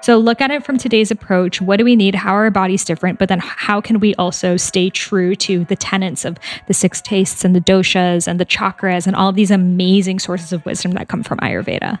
So look at it from today's approach. What do we need? How are our bodies different? But then how can we also stay true to the tenets of the six tastes and the doshas and the chakras and all of these amazing sources of wisdom that come from Ayurveda?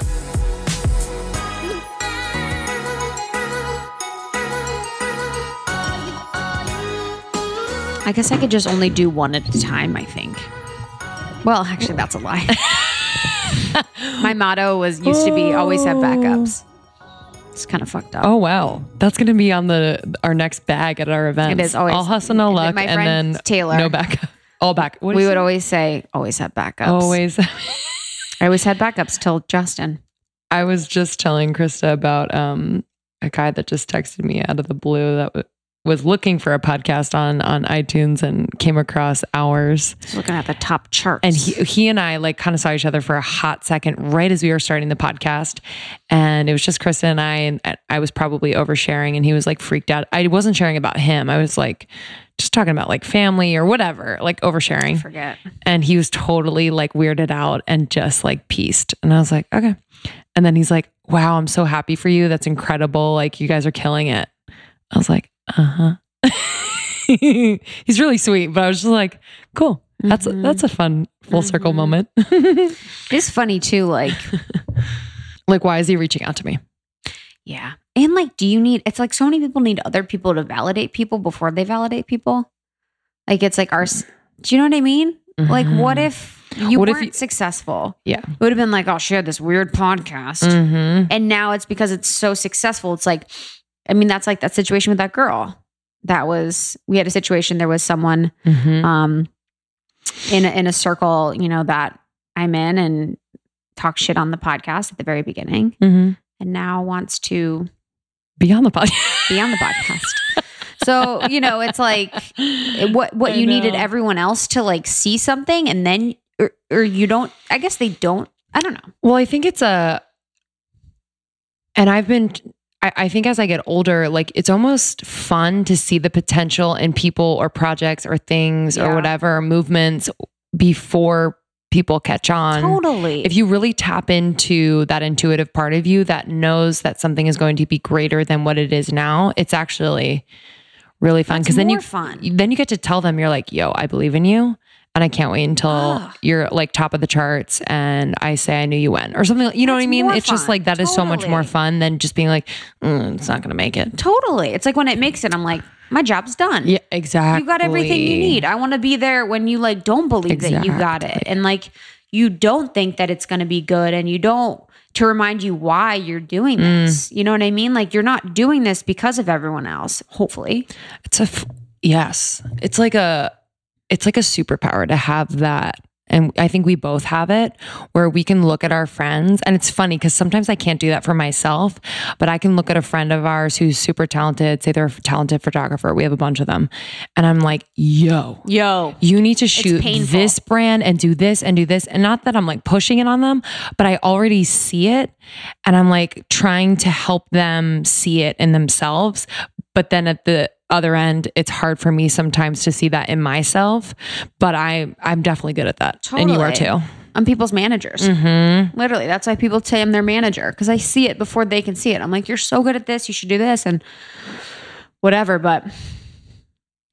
I guess I could just only do one at a time, I think. Well, actually, that's a lie. My motto used to be always have backups. It's kind of fucked up. Oh, wow. That's going to be on our next bag at our event. It is always. All hustle, no luck, and then Taylor, no backup. All back. We would always say, always have backups. Always. I always had backups till Justin. I was just telling Krista about a guy that just texted me out of the blue that was looking for a podcast on iTunes and came across ours. Looking at the top charts. And he and I like kind of saw each other for a hot second right as we were starting the podcast. And it was just Krista and I was probably oversharing and he was like freaked out. I wasn't sharing about him. I was like just talking about like family or whatever, like oversharing. I forget. And he was totally like weirded out and just like pieced. And I was like, okay. And then he's like, wow, I'm so happy for you. That's incredible. Like you guys are killing it. I was like, He's really sweet, but I was just like, cool. That's a fun full circle moment. It's funny too. Like why is he reaching out to me? Yeah. And like, it's like so many people need other people to validate people before they validate people. Like it's like do you know what I mean? Mm-hmm. Like what if you weren't successful? Yeah. It would have been like, oh, she had this weird podcast. Mm-hmm. And now it's because it's so successful. It's like, I mean, that's like that situation with that girl. We had a situation, there was someone in a circle, you know, that I'm in and talk shit on the podcast at the very beginning and now wants to be on the podcast. So, you know, it's like what you needed everyone else to like see something and then, or you don't, I guess they don't, I don't know. Well, I think it's I think as I get older, like it's almost fun to see the potential in people or projects or things or whatever, movements before people catch on. Totally. If you really tap into that intuitive part of you that knows that something is going to be greater than what it is now, it's actually really fun. Because then you get to tell them, you're like, yo, I believe in you. And I can't wait until you're like top of the charts and I say I knew you went or something. You know what I mean? It's just like that is so much more fun than just being like, it's not going to make it. Totally. It's like when it makes it, I'm like, my job's done. Yeah, exactly. You got everything you need. I want to be there when you like don't believe that you got it. And like you don't think that it's going to be good and you don't to remind you why you're doing this. You know what I mean? Like you're not doing this because of everyone else, hopefully. Yes. It's like a superpower to have that. And I think we both have it where we can look at our friends. And it's funny because sometimes I can't do that for myself, but I can look at a friend of ours who's super talented, say they're a talented photographer. We have a bunch of them. And I'm like, yo, you need to shoot this brand and do this and do this. And not that I'm like pushing it on them, but I already see it. And I'm like trying to help them see it in themselves. But then at the other end, it's hard for me sometimes to see that in myself, but I'm definitely good at that. Totally. And you are too. I'm people's managers. Mm-hmm. Literally. That's why people say I'm their manager because I see it before they can see it. I'm like, you're so good at this. You should do this and whatever. But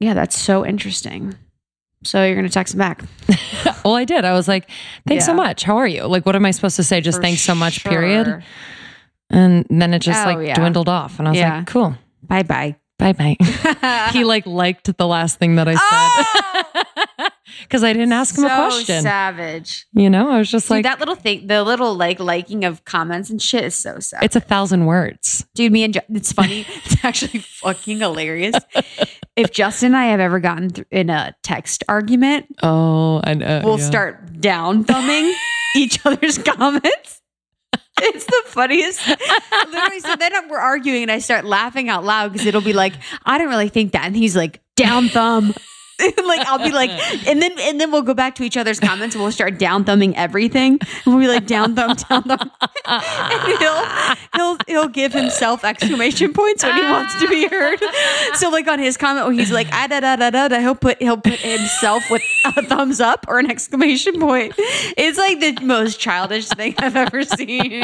yeah, that's so interesting. So you're going to text him back. Well, I did. I was like, thanks so much. How are you? Like, what am I supposed to say? Just thanks so much, period. And then it just dwindled off. And I was like, cool. Bye-bye. He liked the last thing that I said. because I didn't ask him a question. So savage. You know, I was just like... that little thing, the little liking of comments and shit is so savage. It's 1,000 words. Dude, it's funny. It's actually fucking hilarious. If Justin and I have ever gotten in a text argument, we'll start down thumbing each other's comments. It's the funniest. Literally, so then we're arguing and I start laughing out loud because it'll be like, I don't really think that. And he's like, down thumb. Like, I'll be like, and then we'll go back to each other's comments and we'll start down thumbing everything. And we'll be like, down thumb. And he'll give himself exclamation points when he wants to be heard. So like on his comment where he's like, ah, da, da, da, da, da, he'll put himself with a thumbs up or an exclamation point. It's like the most childish thing I've ever seen.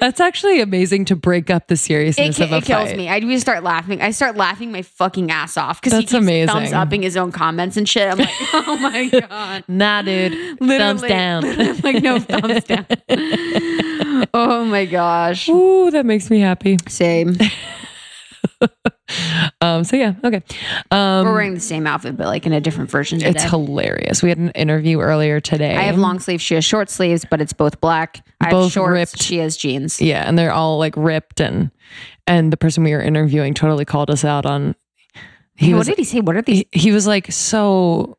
That's actually amazing to break up the seriousness of a fight. It kills me. I just start laughing. I start laughing my fucking ass off because he keeps thumbs-upping his own comments and shit. I'm like, oh my God. Nah, dude. Literally, thumbs down. I'm like, no, thumbs down. Oh my gosh. Ooh, that makes me happy. Same. So yeah, okay. We're wearing the same outfit, but like in a different version today. It's hilarious. We had an interview earlier today. I have long sleeves. She has short sleeves, but it's both black. I have shorts. Ripped. She has jeans. Yeah, and they're all like ripped. And the person we were interviewing totally called us out on. What did he say? What are these? He was like, so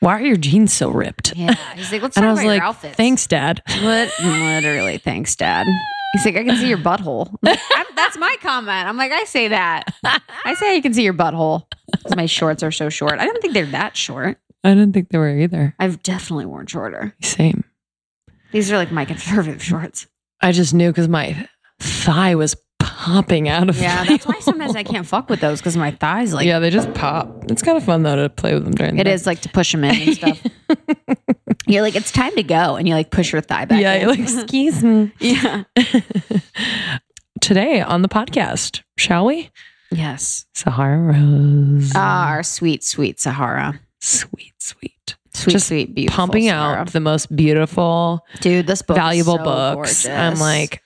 why are your jeans so ripped? Yeah, he's like, let's talk about your outfits. Thanks, Dad. Literally, thanks, Dad. He's like, I can see your butthole. Like, that's my comment. I'm like, I say that. I say you can see your butthole. My shorts are so short. I don't think they're that short. I don't think they were either. I've definitely worn shorter. Same. These are like my conservative shorts. I just knew because my thigh was popping out of them. That's why sometimes I can't fuck with those because my thighs like... Yeah, they just pop. It's kind of fun though to play with them during the day. It is like to push them in and stuff. You're like, it's time to go. And you like push your thigh back. Yeah, you're like, excuse me. Yeah. Today on the podcast, shall we? Yes. Sahara Rose. Our sweet, sweet Sahara. Sweet, beautiful pumping Sahara. Out the most beautiful, dude, this book valuable is so books. Gorgeous. I'm like,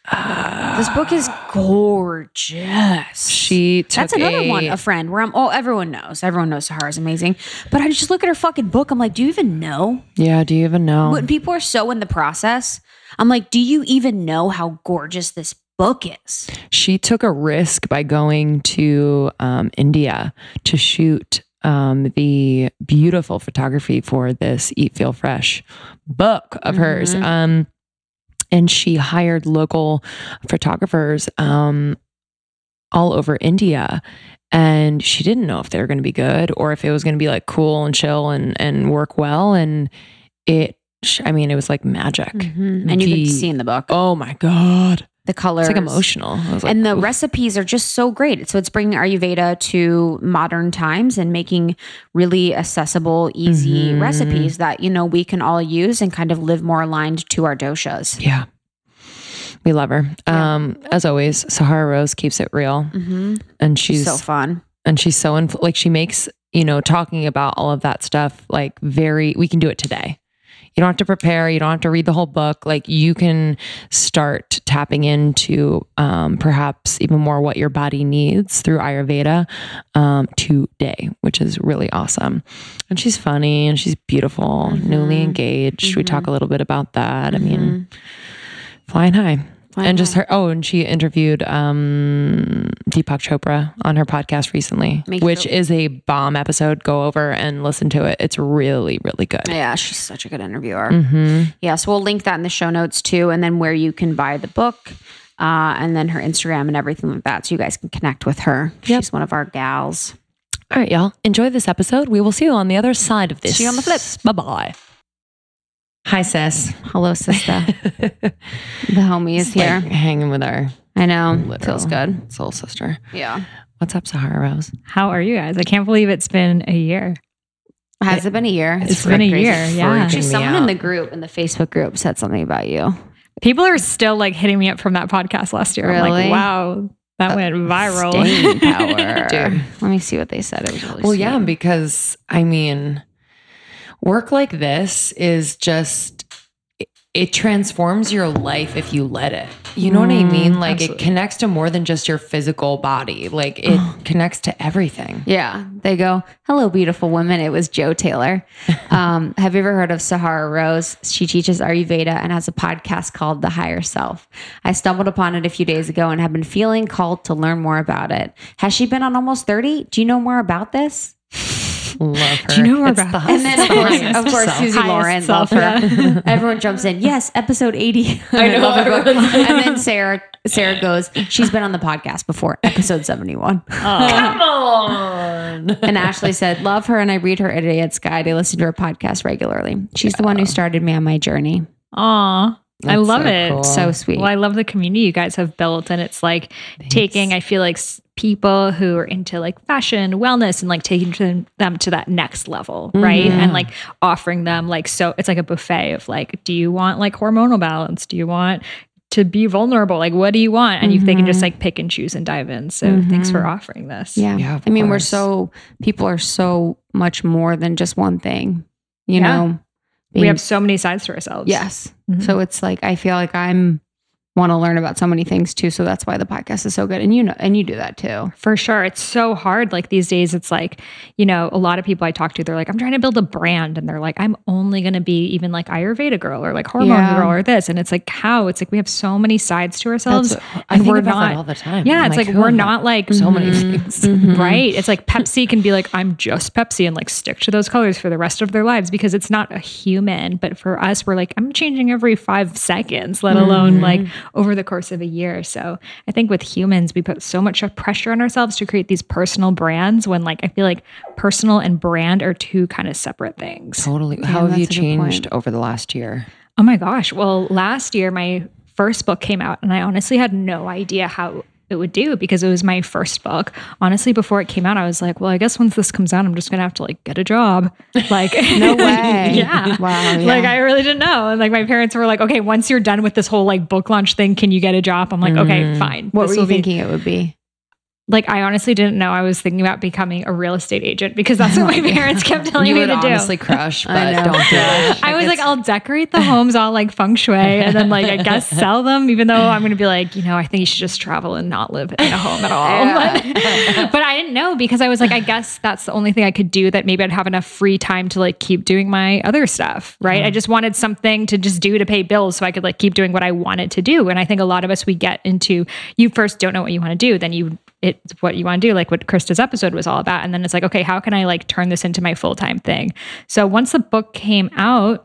this book is gorgeous. She took That's another one, a friend where I'm, everyone knows. Everyone knows Sahara's amazing. But I just look at her fucking book. I'm like, do you even know? Yeah, do you even know? When people are so in the process, I'm like, do you even know how gorgeous this book is? She took a risk by going to India to shoot the beautiful photography for this Eat Feel Fresh book of hers. And she hired local photographers all over India. And she didn't know if they were going to be good or if it was going to be like cool and chill and work well. And it was like magic. And you could see in the book. Oh my God. The colors. It's like emotional. And the recipes are just so great. So it's bringing Ayurveda to modern times and making really accessible, easy recipes that, you know, we can all use and kind of live more aligned to our doshas. Yeah. We love her. Yeah. As always, Sahara Rose keeps it real. And she's so fun. And she's so, she makes, you know, talking about all of that stuff, like we can do it today. You don't have to prepare. You don't have to read the whole book. Like you can start tapping into perhaps even more what your body needs through Ayurveda today, which is really awesome. And she's funny and she's beautiful, newly engaged. We talk a little bit about that. I mean, flying high. And she interviewed Deepak Chopra on her podcast recently, which is a bomb episode. Go over and listen to it. It's really, really good. Yeah, she's such a good interviewer. Yeah, so we'll link that in the show notes too, and then where you can buy the book, and then her Instagram and everything like that, so you guys can connect with her. Yep. She's one of our gals. All right, y'all. Enjoy this episode. We will see you on the other side of this. See you on the flip. Bye-bye. Hi, sis. Hello, sister. The homie is here. Like hanging with her. I know. Feels good. Soul sister. Yeah. What's up, Sahara Rose? How are you guys? I can't believe it's been a year. Has it been a year? It's been a year. Yeah. Actually, someone in the group, in the Facebook group, said something about you. People are still like hitting me up from that podcast last year. Really? I'm like, wow, that went viral. Staying power. Dude. Let me see what they said. It was really sweet. Yeah, because I mean... Work like this is just, it transforms your life if you let it. You know what I mean? Like absolutely. It connects to more than just your physical body. Like it connects to everything. Yeah. They go, hello, beautiful woman. It was Jo Taylor. Have you ever heard of Sahara Rose? She teaches Ayurveda and has a podcast called The Higher Self. I stumbled upon it a few days ago and have been feeling called to learn more about it. Has she been on Almost 30? Do you know more about this? Love her. Do you know her about the and then of course Susie Lauren, love her. Yeah. Everyone jumps in. Yes, episode 80. I know. I love her. And then Sarah goes, she's been on the podcast before, episode 71. Oh. Come on. And Ashley said, love her, and I read her Idiot's Guide. I listen to her podcast regularly. She's the one who started me on my journey. Aw. That's I love so it. Cool. So sweet. Well, I love the community you guys have built, and it's like thanks. Taking, I feel like people who are into like fashion, wellness, and like taking them to that next level, right? Mm-hmm. And like offering them like, so it's like a buffet of like, do you want like hormonal balance? Do you want to be vulnerable? Like, what do you want? And mm-hmm. They can just like pick and choose and dive in. So mm-hmm. Thanks for offering this. Yeah I mean, course. People are so much more than just one thing, you know? We have so many sides to ourselves. Yes. Mm-hmm. So it's like, I feel like I'm want to learn about so many things too. So that's why the podcast is so good. And you know, and you do that too. For sure. It's so hard. Like these days, it's like, you know, a lot of people I talk to, they're like, I'm trying to build a brand. And they're like, I'm only going to be even like Ayurveda girl or like hormone girl or this. And it's like, how? It's like, we have so many sides to ourselves. And we're not all the time. Yeah. I'm it's like we're not like so many things. Mm-hmm. Right. It's like Pepsi can be like, I'm just Pepsi and like stick to those colors for the rest of their lives because it's not a human. But for us, we're like, I'm changing every 5 seconds, let alone like over the course of a year. So I think with humans, we put so much pressure on ourselves to create these personal brands when like, I feel like personal and brand are two kind of separate things. Totally. Damn, how have you changed over the last year? Oh my gosh. Well, last year, my first book came out and I honestly had no idea how it would do because it was my first book. Honestly, before it came out, I was like, well, I guess once this comes out, I'm just going to have to like get a job. Like, no way. Yeah. Wow. Yeah. Like I really didn't know. And like my parents were like, okay, once you're done with this whole like book launch thing, can you get a job? I'm like, okay, fine. What were you thinking it would be? Like, I honestly didn't know I was thinking about becoming a real estate agent because that's what my parents kept telling me to do. You would honestly crush, but don't do it. I was like, I'll decorate the homes all like feng shui and then like, I guess sell them, even though I'm going to be like, you know, I think you should just travel and not live in a home at all. Yeah. But I didn't know because I was like, I guess that's the only thing I could do that maybe I'd have enough free time to like keep doing my other stuff, right? Mm-hmm. I just wanted something to just do to pay bills so I could like keep doing what I wanted to do. And I think a lot of us, we get into, you first don't know what you want to do, then it's what you want to do, like what Krista's episode was all about. And then it's like, okay, how can I like turn this into my full-time thing? So once the book came out,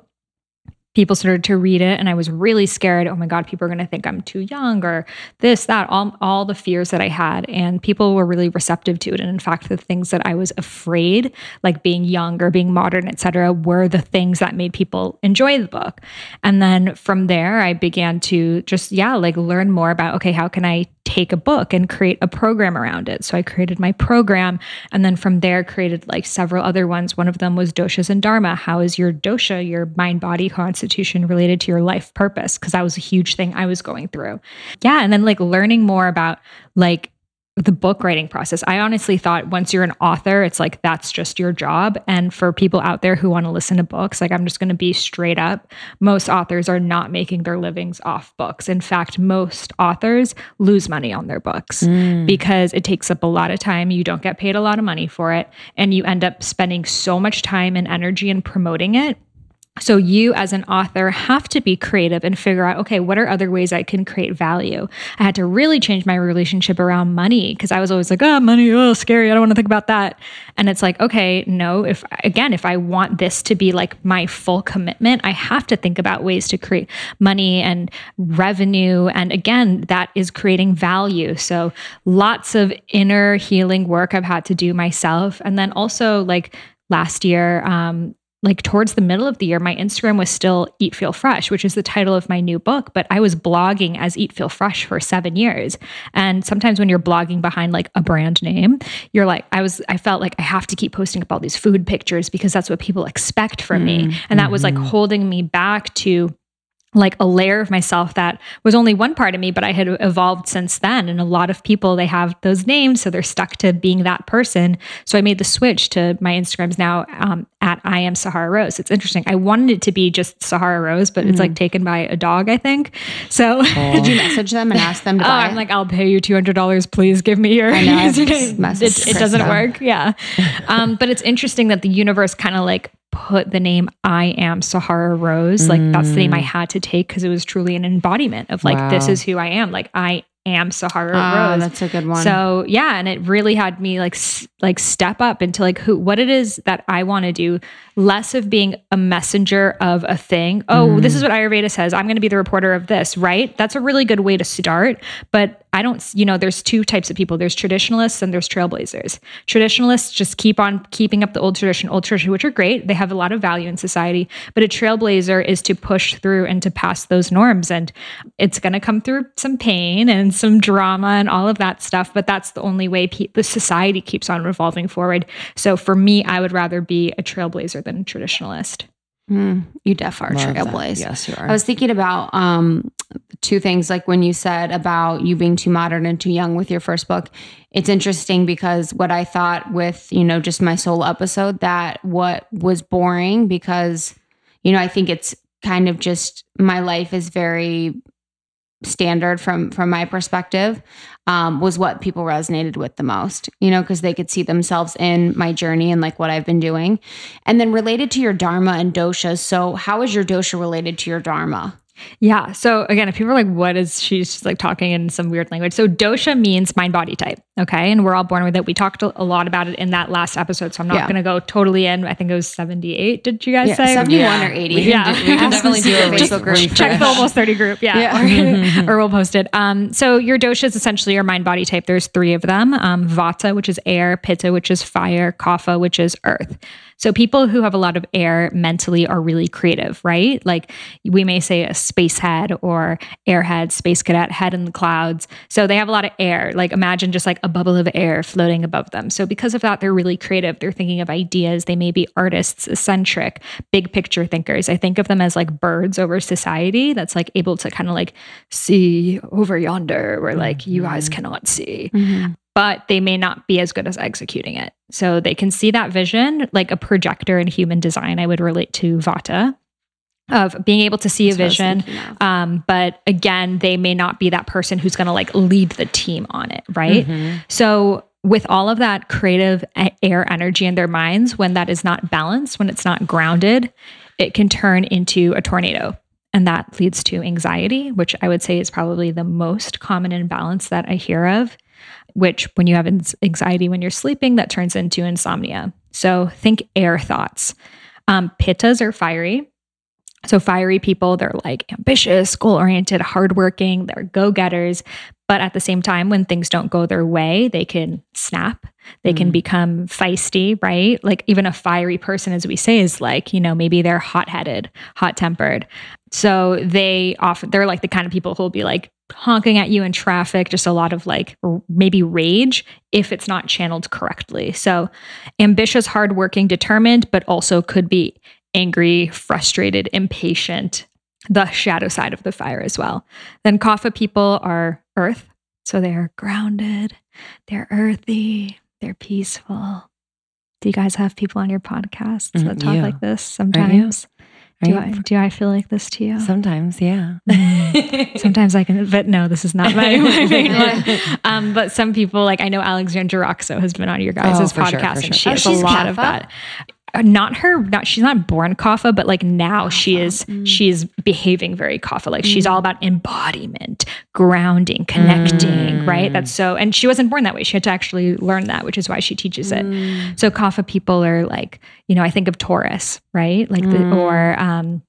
people started to read it and I was really scared. Oh my God, people are going to think I'm too young or this, that, all the fears that I had. And people were really receptive to it. And in fact, the things that I was afraid, like being young or being modern, et cetera, were the things that made people enjoy the book. And then from there, I began to just, like learn more about, okay, how can I take a book and create a program around it? So I created my program. And then from there created like several other ones. One of them was doshas and dharma. How is your dosha, your mind, body, constitution related to your life purpose? Cause that was a huge thing I was going through. Yeah. And then like learning more about like the book writing process. I honestly thought once you're an author, it's like, that's just your job. And for people out there who want to listen to books, like I'm just going to be straight up. Most authors are not making their livings off books. In fact, most authors lose money on their books because it takes up a lot of time. You don't get paid a lot of money for it. And you end up spending so much time and energy in promoting it. So you as an author have to be creative and figure out, okay, what are other ways I can create value? I had to really change my relationship around money because I was always like, oh, money, oh, scary. I don't want to think about that. And it's like, okay, no, if I want this to be like my full commitment, I have to think about ways to create money and revenue. And again, that is creating value. So lots of inner healing work I've had to do myself. And then also like last year, like towards the middle of the year, my Instagram was still Eat Feel Fresh, which is the title of my new book, but I was blogging as Eat Feel Fresh for 7 years. And sometimes when you're blogging behind like a brand name, you're like, I felt like I have to keep posting up all these food pictures because that's what people expect from me. And that was like holding me back to like a layer of myself that was only one part of me, but I had evolved since then. And a lot of people, they have those names, so they're stuck to being that person. So I made the switch to my Instagrams now at I Am Sahara Rose. It's interesting. I wanted it to be just Sahara Rose, but it's like taken by a dog, I think. So did you message them and ask them to buy it? I'm like, I'll pay you $200. Please give me your username. It doesn't work. Yeah. But it's interesting that the universe kind of like put the name I Am Sahara Rose. Like that's the name I had to take because it was truly an embodiment of like, this is who I am. Like I am Sahara Rose. That's a good one. So yeah. And it really had me like step up into like what it is that I want to do, less of being a messenger of a thing. This is what Ayurveda says. I'm going to be the reporter of this, right? That's a really good way to start. But I don't, there's two types of people. There's traditionalists and there's trailblazers. Traditionalists just keep on keeping up the old tradition, which are great. They have a lot of value in society, but a trailblazer is to push through and to pass those norms. And it's going to come through some pain and some drama and all of that stuff. But that's the only way the society keeps on revolving forward. So for me, I would rather be a trailblazer than a traditionalist. You def are trailblazer. Yes, you are. I was thinking about two things, like when you said about you being too modern and too young with your first book. It's interesting because what I thought with, just my solo episode, that what was boring because, I think it's kind of just my life is very standard from my perspective, was what people resonated with the most, because they could see themselves in my journey and like what I've been doing. And then related to your dharma and doshas. So how is your dosha related to your dharma? Yeah. So again, if people are like, what is she's like talking in some weird language. So dosha means mind body type. Okay. And we're all born with it. We talked a lot about it in that last episode. So I'm not going to go totally in. I think it was 78. Did you guys say? 71 or 80. We can definitely do a Facebook group. Check the Almost 30 group. Or we'll post it. So your dosha is essentially your mind body type. There's three of them. Vata, which is air, Pitta, which is fire, Kapha, which is earth. So people who have a lot of air mentally are really creative, right? Like we may say a space head or airhead, space cadet, head in the clouds. So they have a lot of air. Like imagine just like a bubble of air floating above them. So because of that, they're really creative. They're thinking of ideas. They may be artists, eccentric, big picture thinkers. I think of them as like birds over society that's like able to kind of like see over yonder where like you guys cannot see. But they may not be as good as executing it. So they can see that vision, like a projector in human design, I would relate to Vata, of being able to see a vision. But again, they may not be that person who's going to like lead the team on it, right? So with all of that creative air energy in their minds, when that is not balanced, when it's not grounded, it can turn into a tornado. And that leads to anxiety, which I would say is probably the most common imbalance that I hear of. Which when you have anxiety when you're sleeping, that turns into insomnia. So think air thoughts. Pittas are fiery. So fiery people, they're like ambitious, goal-oriented, hardworking, they're go-getters. But at the same time, when things don't go their way, they can snap, they can become feisty, right? Like even a fiery person, as we say, is like, maybe they're hot-headed, hot-tempered. So they're like the kind of people who will be like, honking at you in traffic, just a lot of like maybe rage if it's not channeled correctly. So ambitious, hardworking, determined, but also could be angry, frustrated, impatient, the shadow side of the fire as well. Then Kapha people are earth. So they are grounded, they're earthy, they're peaceful. Do you guys have people on your podcasts that talk like this sometimes? Do I feel like this to you? Sometimes, yeah. Sometimes I can, but no, this is not my favorite one. But some people, like I know Alexandra Roxo has been on your guys' podcast, and she has a lot of that. She's not born Kapha, but like now she is behaving very Kapha. Like she's all about embodiment, grounding, connecting, right? And she wasn't born that way. She had to actually learn that, which is why she teaches it. So Kapha people are like, I think of Taurus, right? Like the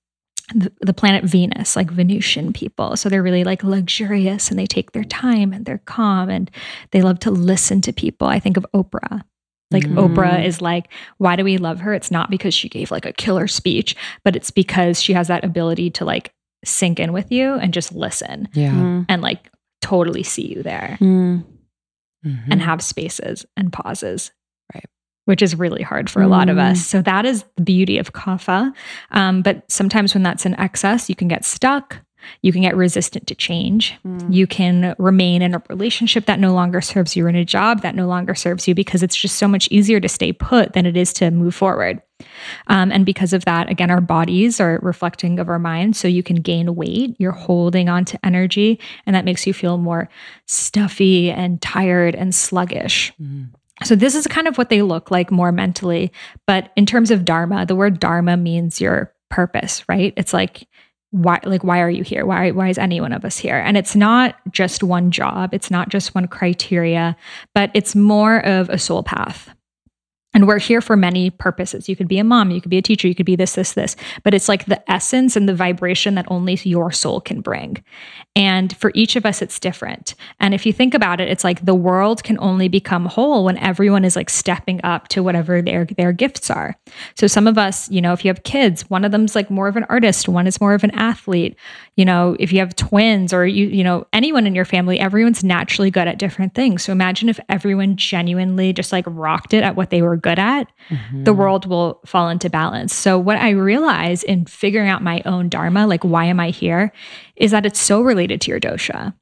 planet Venus, like Venusian people. So they're really like luxurious and they take their time and they're calm and they love to listen to people. I think of Oprah. Like Oprah is like, why do we love her? It's not because she gave like a killer speech, but it's because she has that ability to like sink in with you and just listen and like totally see you there and have spaces and pauses. Right. which is really hard for a lot of us. So that is the beauty of kapha. But sometimes when that's in excess, you can get stuck. You can get resistant to change. You can remain in a relationship that no longer serves you, or in a job that no longer serves you, because it's just so much easier to stay put than it is to move forward. And because of that, again, our bodies are reflecting of our mind. So you can gain weight, you're holding on to energy, and that makes you feel more stuffy and tired and sluggish. So this is kind of what they look like more mentally. But in terms of dharma, the word dharma means your purpose, right? It's like, why are you here? Why is anyone of us here? And it's not just one job. It's not just one criteria, but it's more of a soul path. And we're here for many purposes. You could be a mom, you could be a teacher, you could be this. But it's like the essence and the vibration that only your soul can bring. And for each of us, it's different. And if you think about it, it's like the world can only become whole when everyone is like stepping up to whatever their gifts are. So some of us, you know, if you have kids, one of them's like more of an artist, one is more of an athlete. You know, if you have twins or you know, anyone in your family, everyone's naturally good at different things. So imagine if everyone genuinely just like rocked it at what they were good at, the world will fall into balance. So what I realize in figuring out my own dharma, like why am I here, is that it's so related to your dosha.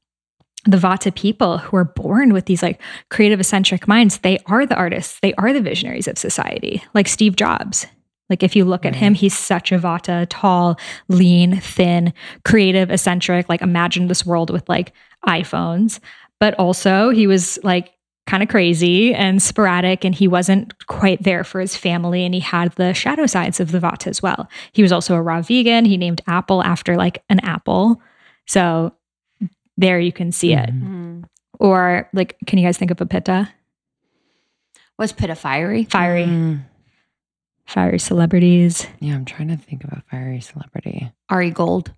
The Vata people who are born with these like creative eccentric minds, they are the artists, they are the visionaries of society, like Steve Jobs. Like if you look at him, he's such a Vata, tall, lean, thin, creative, eccentric, like imagine this world with like iPhones. But also he was like kind of crazy and sporadic, and he wasn't quite there for his family, and he had the shadow sides of the Vata as well. He was also a raw vegan. He named Apple after like an apple. So there you can see it. Or like, can you guys think of a Pitta? Was Pitta fiery? Fiery. Fiery celebrities. Yeah, I'm trying to think of a fiery celebrity. Ari Gold.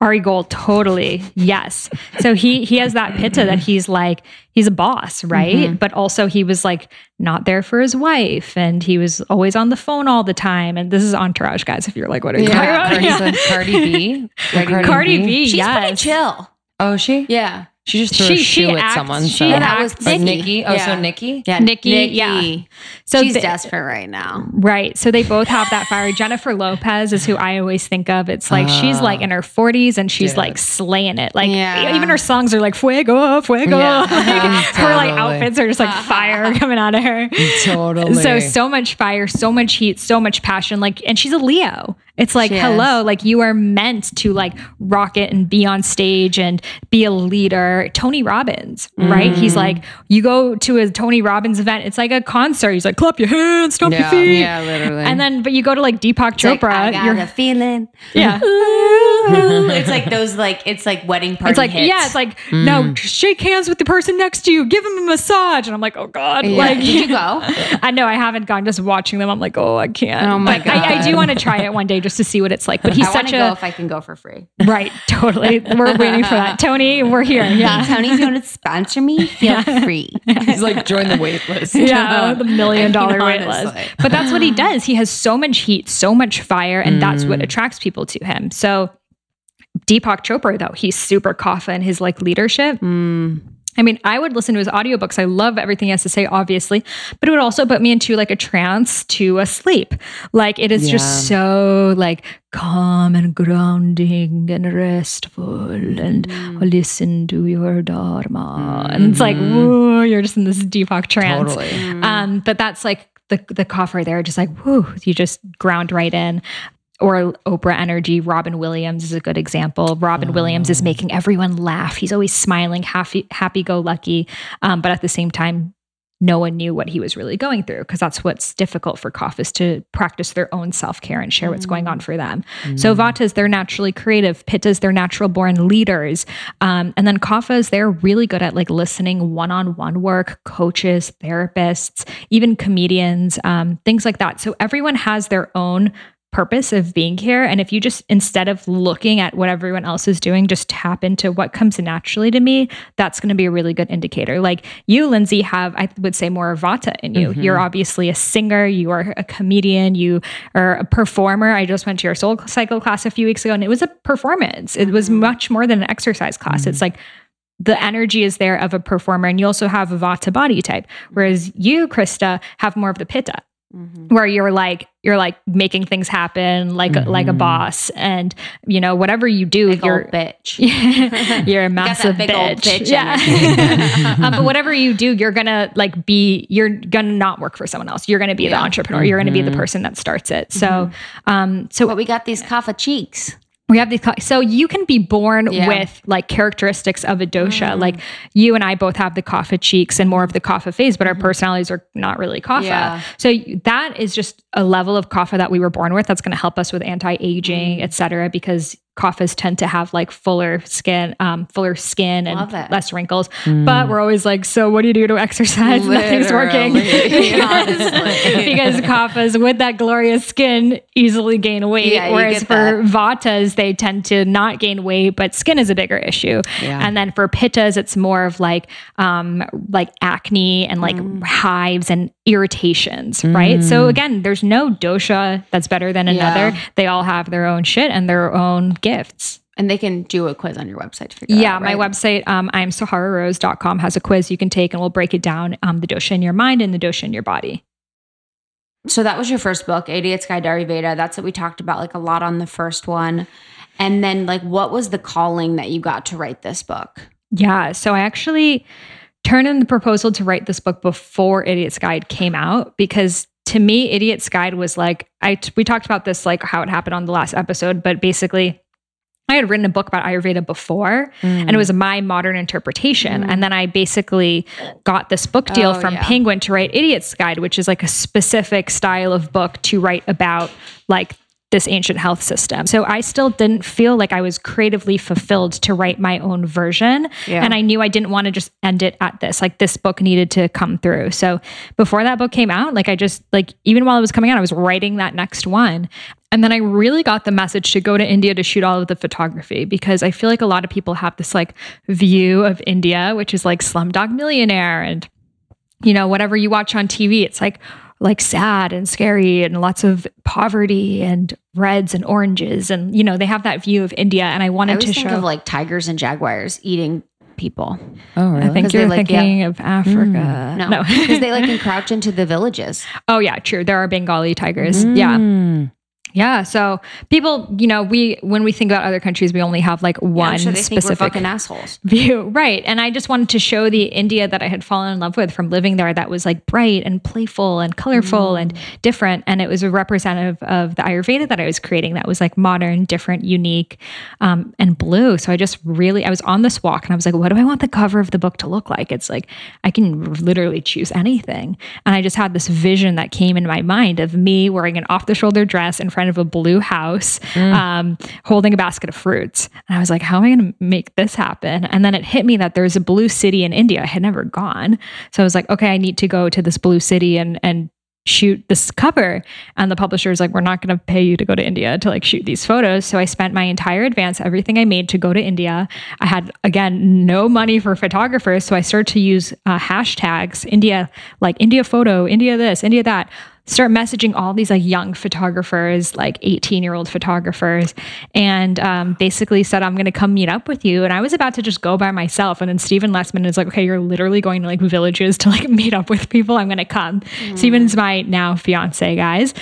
Ari Gold, totally. Yes. So he has that Pitta that he's like, he's a boss, right? But also he was like not there for his wife, and he was always on the phone all the time. And this is Entourage, guys, if you're like, what are you talking about? Like Cardi B, she's pretty chill. Oh, is she? Yeah. She just threw a shoe at someone. So that was Nikki. Oh, so Nikki? Yeah. Nikki. Yeah. So she's desperate right now. Right. So they both have that fiery. Jennifer Lopez is who I always think of. It's like she's like in her 40s and she's like slaying it. Like even her songs are like fuego, fuego. Yeah. Like, her like outfits are just like fire coming out of her. Totally. So much fire, so much heat, so much passion. Like, and she's a Leo. It's like, hello, like you are meant to like rock it and be on stage and be a leader. Tony Robbins, right? He's like, you go to a Tony Robbins event, it's like a concert. He's like, clap your hands, stomp your feet. Yeah, literally. And then, but you go to like Deepak Chopra. It's like, I got a feeling. Yeah. It's like those like, it's like wedding party it's like, hits. Yeah, it's like, no, shake hands with the person next to you. Give him a massage. And I'm like, oh God. Yeah. Like, did you go? I know I haven't gone. Just watching them, I'm like, oh, I can't. Oh my God. I do want to try it one day. Just to see what it's like, but he's such a. I want to go if I can go for free. Right, totally. We're waiting for that, Tony. We're here. Yeah, hey, Tony, if you want to sponsor me, feel free. He's like, join the wait list. Yeah, the $1 million wait list. But that's what he does. He has so much heat, so much fire, and that's what attracts people to him. So, Deepak Chopra, though, he's super kapha in his like leadership. I mean, I would listen to his audiobooks. I love everything he has to say, obviously, but it would also put me into like a trance to a sleep. Like it is just so like calm and grounding and restful and listen to your dharma. And it's like, whoa, you're just in this Deepak trance. Totally. But that's like the kapha there, just like, whoo, you just ground right in. Or Oprah energy. Robin Williams is a good example. Robin Williams is making everyone laugh. He's always smiling, happy-go-lucky. But at the same time, no one knew what he was really going through, because that's what's difficult for kaphas, to practice their own self-care and share what's going on for them. So Vatas, they're naturally creative. Pittas, they're natural-born leaders. And then kaphas, they're really good at like listening, one-on-one work, coaches, therapists, even comedians, things like that. So everyone has their own purpose of being here. And if you just, instead of looking at what everyone else is doing, just tap into what comes naturally to me, that's going to be a really good indicator. Like you, Lindsay, have, I would say, more Vata in you. You're obviously a singer, you are a comedian, you are a performer. I just went to your soul cycle class a few weeks ago, and it was a performance. It was much more than an exercise class. It's like, the energy is there of a performer. And you also have a Vata body type, whereas you, Krista, have more of the Pitta, mm-hmm. where you're like making things happen, like a boss, and you know whatever you do, big you're old bitch. You're a massive big bitch. Old bitch. Yeah, but whatever you do, you're gonna not work for someone else. You're gonna be the entrepreneur. You're gonna be the person that starts it. So, but we got these kapha cheeks. We have these, so you can be born with like characteristics of a dosha. Like you and I both have the kapha cheeks and more of the kapha phase, but our personalities are not really kapha. Yeah. So that is just a level of kapha that we were born with. That's going to help us with anti-aging, et cetera, because kaphas tend to have like fuller skin and less wrinkles. But we're always like, so what do you do to exercise? Literally, nothing's working. Because kaphas with that glorious skin easily gain weight. Yeah, whereas for vatas, they tend to not gain weight, but skin is a bigger issue. Yeah. And then for pittas, it's more of like acne and like hives and irritations, right? So again, there's no dosha that's better than another. Yeah. They all have their own shit and their own gifts. And they can do a quiz on your website to figure out. Yeah, right? My website, IamSaharaRose.com has a quiz you can take and we'll break it down, the dosha in your mind and the dosha in your body. So that was your first book, Idiot's Guide to Ayurveda. That's what we talked about like a lot on the first one. And then like, what was the calling that you got to write this book? Yeah, so I actually turned in the proposal to write this book before Idiot's Guide came out because to me, Idiot's Guide was like, we talked about this, like how it happened on the last episode, but basically I had written a book about Ayurveda before and it was my modern interpretation. And then I basically got this book deal from Penguin to write Idiot's Guide, which is like a specific style of book to write about like this ancient health system. So I still didn't feel like I was creatively fulfilled to write my own version. Yeah. And I knew I didn't want to just end it at this, like this book needed to come through. So before that book came out, like I just like, even while it was coming out, I was writing that next one. And then I really got the message to go to India to shoot all of the photography because I feel like a lot of people have this like view of India, which is like Slumdog Millionaire and you know, whatever you watch on TV, it's like sad and scary and lots of poverty and reds and oranges. And, you know, they have that view of India. And I wanted to show of like tigers and jaguars eating people. Oh, really? I think you're thinking of Africa. No, because they like encroach into the villages. Oh yeah. True. There are Bengali tigers. Yeah. Yeah. So people, you know, when we think about other countries, we only have like one specific fucking assholes view. Right. And I just wanted to show the India that I had fallen in love with from living there that was like bright and playful and colorful and different. And it was a representative of the Ayurveda that I was creating that was like modern, different, unique, and blue. So I just really, I was on this walk and I was like, what do I want the cover of the book to look like? It's like, I can literally choose anything. And I just had this vision that came in my mind of me wearing an off-the-shoulder dress in front of a blue house, holding a basket of fruits. And I was like, how am I going to make this happen? And then it hit me that there's a blue city in India. I had never gone. So I was like, okay, I need to go to this blue city and shoot this cover. And the publisher was like, we're not going to pay you to go to India to like shoot these photos. So I spent my entire advance, everything I made to go to India. I had, again, no money for photographers. So I started to use hashtags, India, like India photo, India this, India that. Start messaging all these like young photographers, like 18-year-old photographers, and basically said, I'm going to come meet up with you. And I was about to just go by myself. And then Steven Lesman is like, okay, you're literally going to like villages to like meet up with people. I'm going to come. Steven's my now fiance, guys.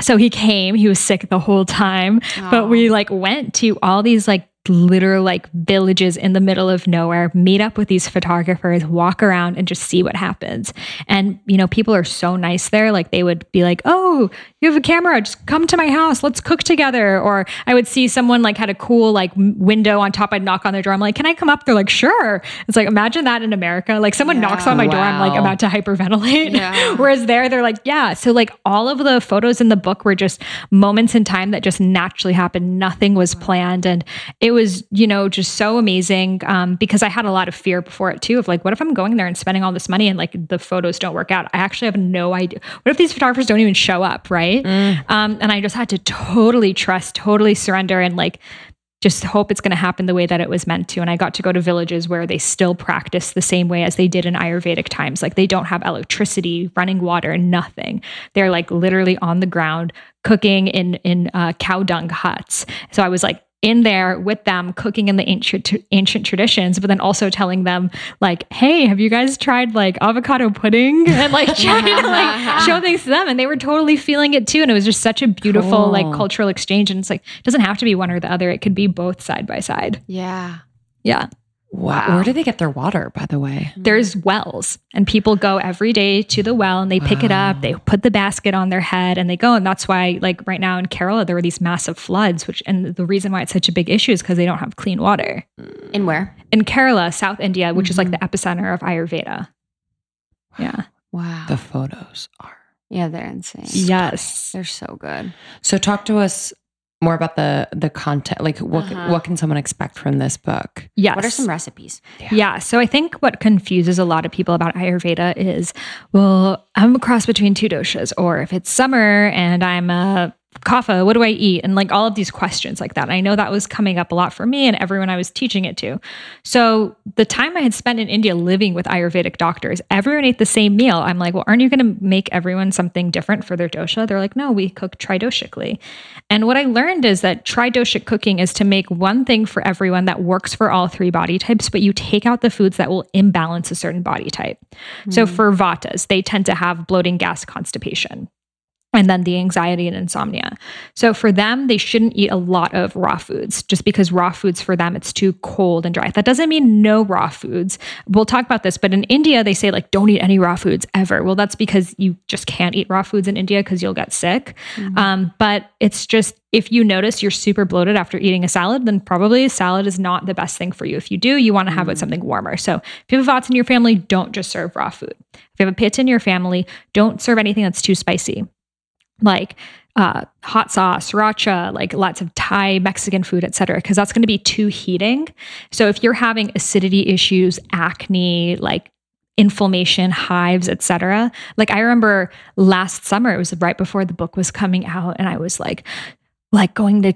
So he came, he was sick the whole time, but we like went to all these like literal like villages in the middle of nowhere, meet up with these photographers, walk around and just see what happens. And, you know, people are so nice there. Like they would be like, oh, you have a camera, just come to my house. Let's cook together. Or I would see someone like had a cool like window on top. I'd knock on their door. I'm like, can I come up? They're like, sure. It's like, imagine that in America. Like someone knocks on my door. I'm like about to hyperventilate. Yeah. Whereas there, they're like, yeah. So like all of the photos in the book were just moments in time that just naturally happened. Nothing was planned. And it was, you know, just so amazing because I had a lot of fear before it too of like, what if I'm going there and spending all this money and like the photos don't work out? I actually have no idea. What if these photographers don't even show up, right? And I just had to totally trust, totally surrender and like just hope it's going to happen the way that it was meant to. And I got to go to villages where they still practice the same way as they did in Ayurvedic times. Like they don't have electricity, running water, nothing. They're like literally on the ground cooking in cow dung huts. So I was like, in there with them cooking in the ancient traditions, but then also telling them like, hey, have you guys tried like avocado pudding? And like trying to like show things to them. And they were totally feeling it too. And it was just such a beautiful cool. like cultural exchange. And it's like, it doesn't have to be one or the other. It could be both side by side. Yeah. Yeah. Wow. Where do they get their water, by the way? There's wells, and people go every day to the well and they pick it up. They put the basket on their head and they go. And that's why like right now in Kerala, there were these massive floods, and the reason why it's such a big issue is because they don't have clean water. In where? In Kerala, South India, which is like the epicenter of Ayurveda. Wow. Yeah. Wow. The photos are. Yeah, they're insane. Yes. They're so good. So talk to us more about the content, like what can someone expect from this book? Yes. What are some recipes? Yeah. So I think what confuses a lot of people about Ayurveda is, well, I'm a cross between two doshas, or if it's summer and I'm a kapha, what do I eat? And like all of these questions like that. And I know that was coming up a lot for me and everyone I was teaching it to. So the time I had spent in India living with Ayurvedic doctors, everyone ate the same meal. I'm like, well, aren't you going to make everyone something different for their dosha? They're like, no, we cook tridoshically. And what I learned is that tridoshic cooking is to make one thing for everyone that works for all three body types, but you take out the foods that will imbalance a certain body type. Mm-hmm. So for Vatas, they tend to have bloating, gas, constipation, and then the anxiety and insomnia. So for them, they shouldn't eat a lot of raw foods, just because raw foods for them, it's too cold and dry. That doesn't mean no raw foods. We'll talk about this, but in India, they say like, don't eat any raw foods ever. Well, that's because you just can't eat raw foods in India because you'll get sick. Mm-hmm. But it's just, if you notice you're super bloated after eating a salad, then probably salad is not the best thing for you. If you do, you want to have it something warmer. So if you have a Vata in your family, don't just serve raw food. If you have a Pitta in your family, don't serve anything that's too spicy, like hot sauce, sriracha, like lots of Thai, Mexican food, etc., because that's going to be too heating. So if you're having acidity issues, acne, like inflammation, hives, etc., like I remember last summer, it was right before the book was coming out, and I was like going to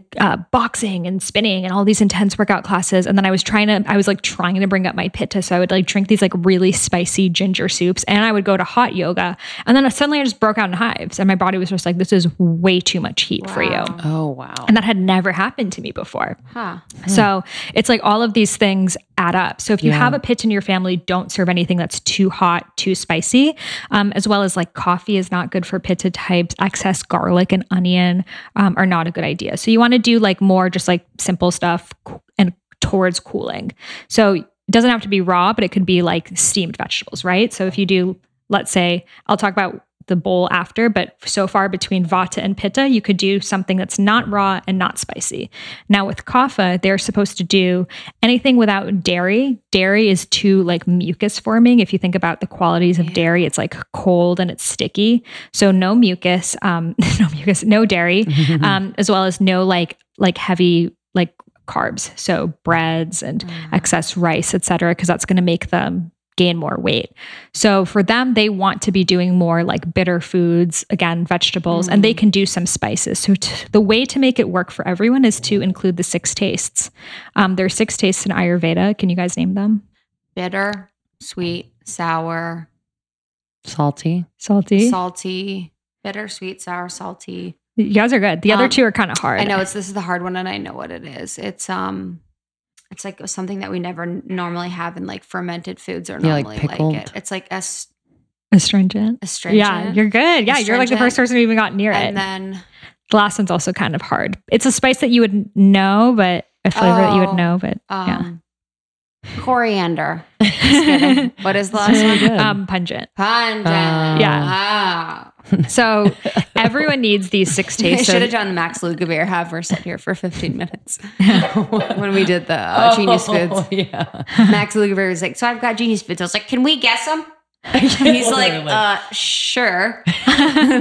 boxing and spinning and all these intense workout classes. And then I was trying to bring up my pitta. So I would like drink these like really spicy ginger soups, and I would go to hot yoga. And then suddenly I just broke out in hives, and my body was just like, this is way too much heat for you. Oh, wow. And that had never happened to me before. Huh. So it's like all of these things add up. So if you have a pitta in your family, don't serve anything that's too hot, too spicy, as well as like coffee is not good for pitta types. Excess garlic and onion are not a good idea. So you want to do like more just like simple stuff and towards cooling. So it doesn't have to be raw, but it could be like steamed vegetables, right? So if you do, let's say, I'll talk about the bowl after, but so far between Vata and Pitta, you could do something that's not raw and not spicy. Now with Kapha, they're supposed to do anything without dairy. Dairy is too like mucus forming. If you think about the qualities of dairy, it's like cold and it's sticky. So no dairy, as well as no like heavy like carbs. So breads and excess rice, etc., because that's going to make them gain more weight. So for them, they want to be doing more like bitter foods, again, vegetables, and they can do some spices. So the way to make it work for everyone is to include the six tastes. There are six tastes in Ayurveda. Can you guys name them? Bitter, sweet, sour, salty, bitter, sweet, sour, salty. You guys are good. The other two are kind of hard. I know this is the hard one, and I know what it is. It's like something that we never normally have in like fermented foods or normally like pickled. Like it. It's like astringent. Yeah, you're good. Yeah, you're like the first person who even got near it. And then the last one's also kind of hard. It's a spice that you would know, but a flavor that you would know, but yeah. Coriander. Just kidding. What is the last one? Pungent. Yeah. Wow. So everyone needs these six tastes. I should have done the Max Lugavere have her sit here for 15 minutes when we did the Genius Foods. Yeah. Max Lugavere was like, so I've got Genius Foods. I was like, can we guess them? And he's like, sure.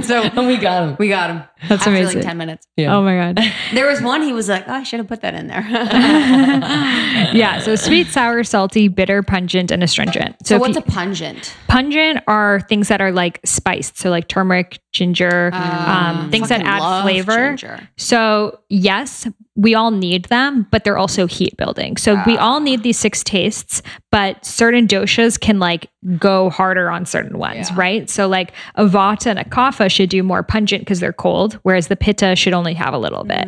So we got him. That's after amazing. Like 10 minutes. Yeah. Oh my God. There was one, he was like, oh, I should have put that in there. Yeah. So sweet, sour, salty, bitter, pungent, and astringent. So what's a pungent? Pungent are things that are like spiced. So like turmeric, ginger, things that add flavor. Ginger. So yes, we all need them, but they're also heat building. So we all need these six tastes, but certain doshas can like go harder on certain ones, right? So like a vata and a kapha should do more pungent because they're cold, whereas the pitta should only have a little bit.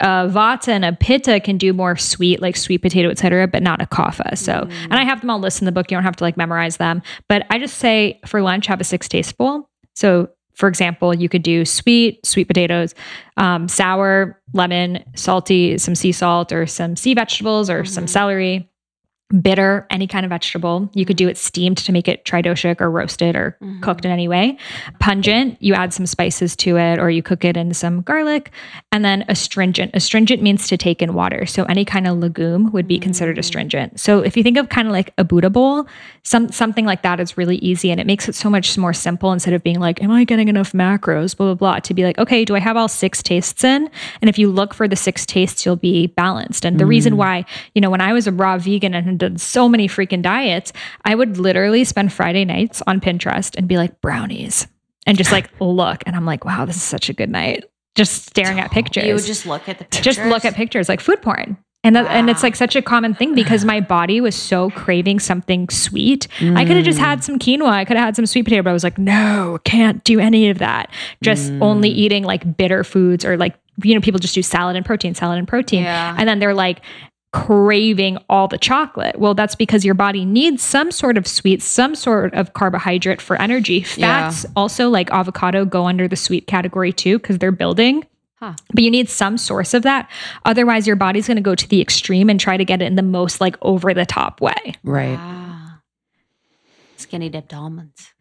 A vata and a pitta can do more sweet, like sweet potato, et cetera, but not a kapha. So, and I have them all listed in the book. You don't have to like memorize them, but I just say for lunch, have a six taste bowl. So for example, you could do sweet, sweet potatoes, sour, lemon, salty, some sea salt or some sea vegetables or some celery, bitter, any kind of vegetable. You could do it steamed to make it tridoshic or roasted or cooked in any way. Pungent, you add some spices to it or you cook it in some garlic. And then astringent. Astringent means to take in water. So any kind of legume would be considered astringent. So if you think of kind of like a Buddha bowl, something like that is really easy and it makes it so much more simple instead of being like, am I getting enough macros, blah, blah, blah, to be like, okay, do I have all six tastes in? And if you look for the six tastes, you'll be balanced. And the reason why, you know, when I was a raw vegan and had done so many freaking diets, I would literally spend Friday nights on Pinterest and be like brownies and just like look. And I'm like, wow, this is such a good night. Just staring at pictures. You would just look at the pictures. Just look at pictures like food porn. And that, and it's like such a common thing because my body was so craving something sweet. I could have just had some quinoa. I could have had some sweet potato, but I was like, no, can't do any of that. Just only eating like bitter foods or like, you know, people just do salad and protein. Yeah. And then they're like craving all the chocolate. Well, that's because your body needs some sort of sweet, some sort of carbohydrate for energy. Fats also like avocado go under the sweet category too, because they're building. But you need some source of that. Otherwise, your body's going to go to the extreme and try to get it in the most like over the top way. Right. Wow. Skinny dipped almonds.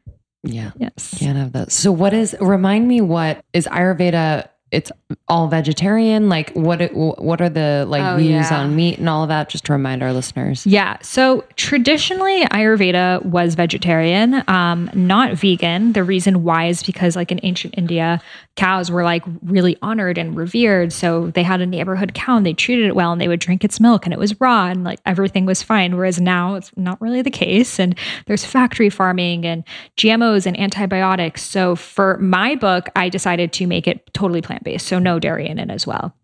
Yeah. Yes. Can't have those. So remind me, what is Ayurveda? It's all vegetarian. Like what are the views on meat and all of that? Just to remind our listeners. Yeah. So traditionally Ayurveda was vegetarian, not vegan. The reason why is because like in ancient India, cows were like really honored and revered. So they had a neighborhood cow and they treated it well and they would drink its milk and it was raw and like everything was fine. Whereas now it's not really the case. And there's factory farming and GMOs and antibiotics. So for my book, I decided to make it totally plant-based. So no dairy in it as well.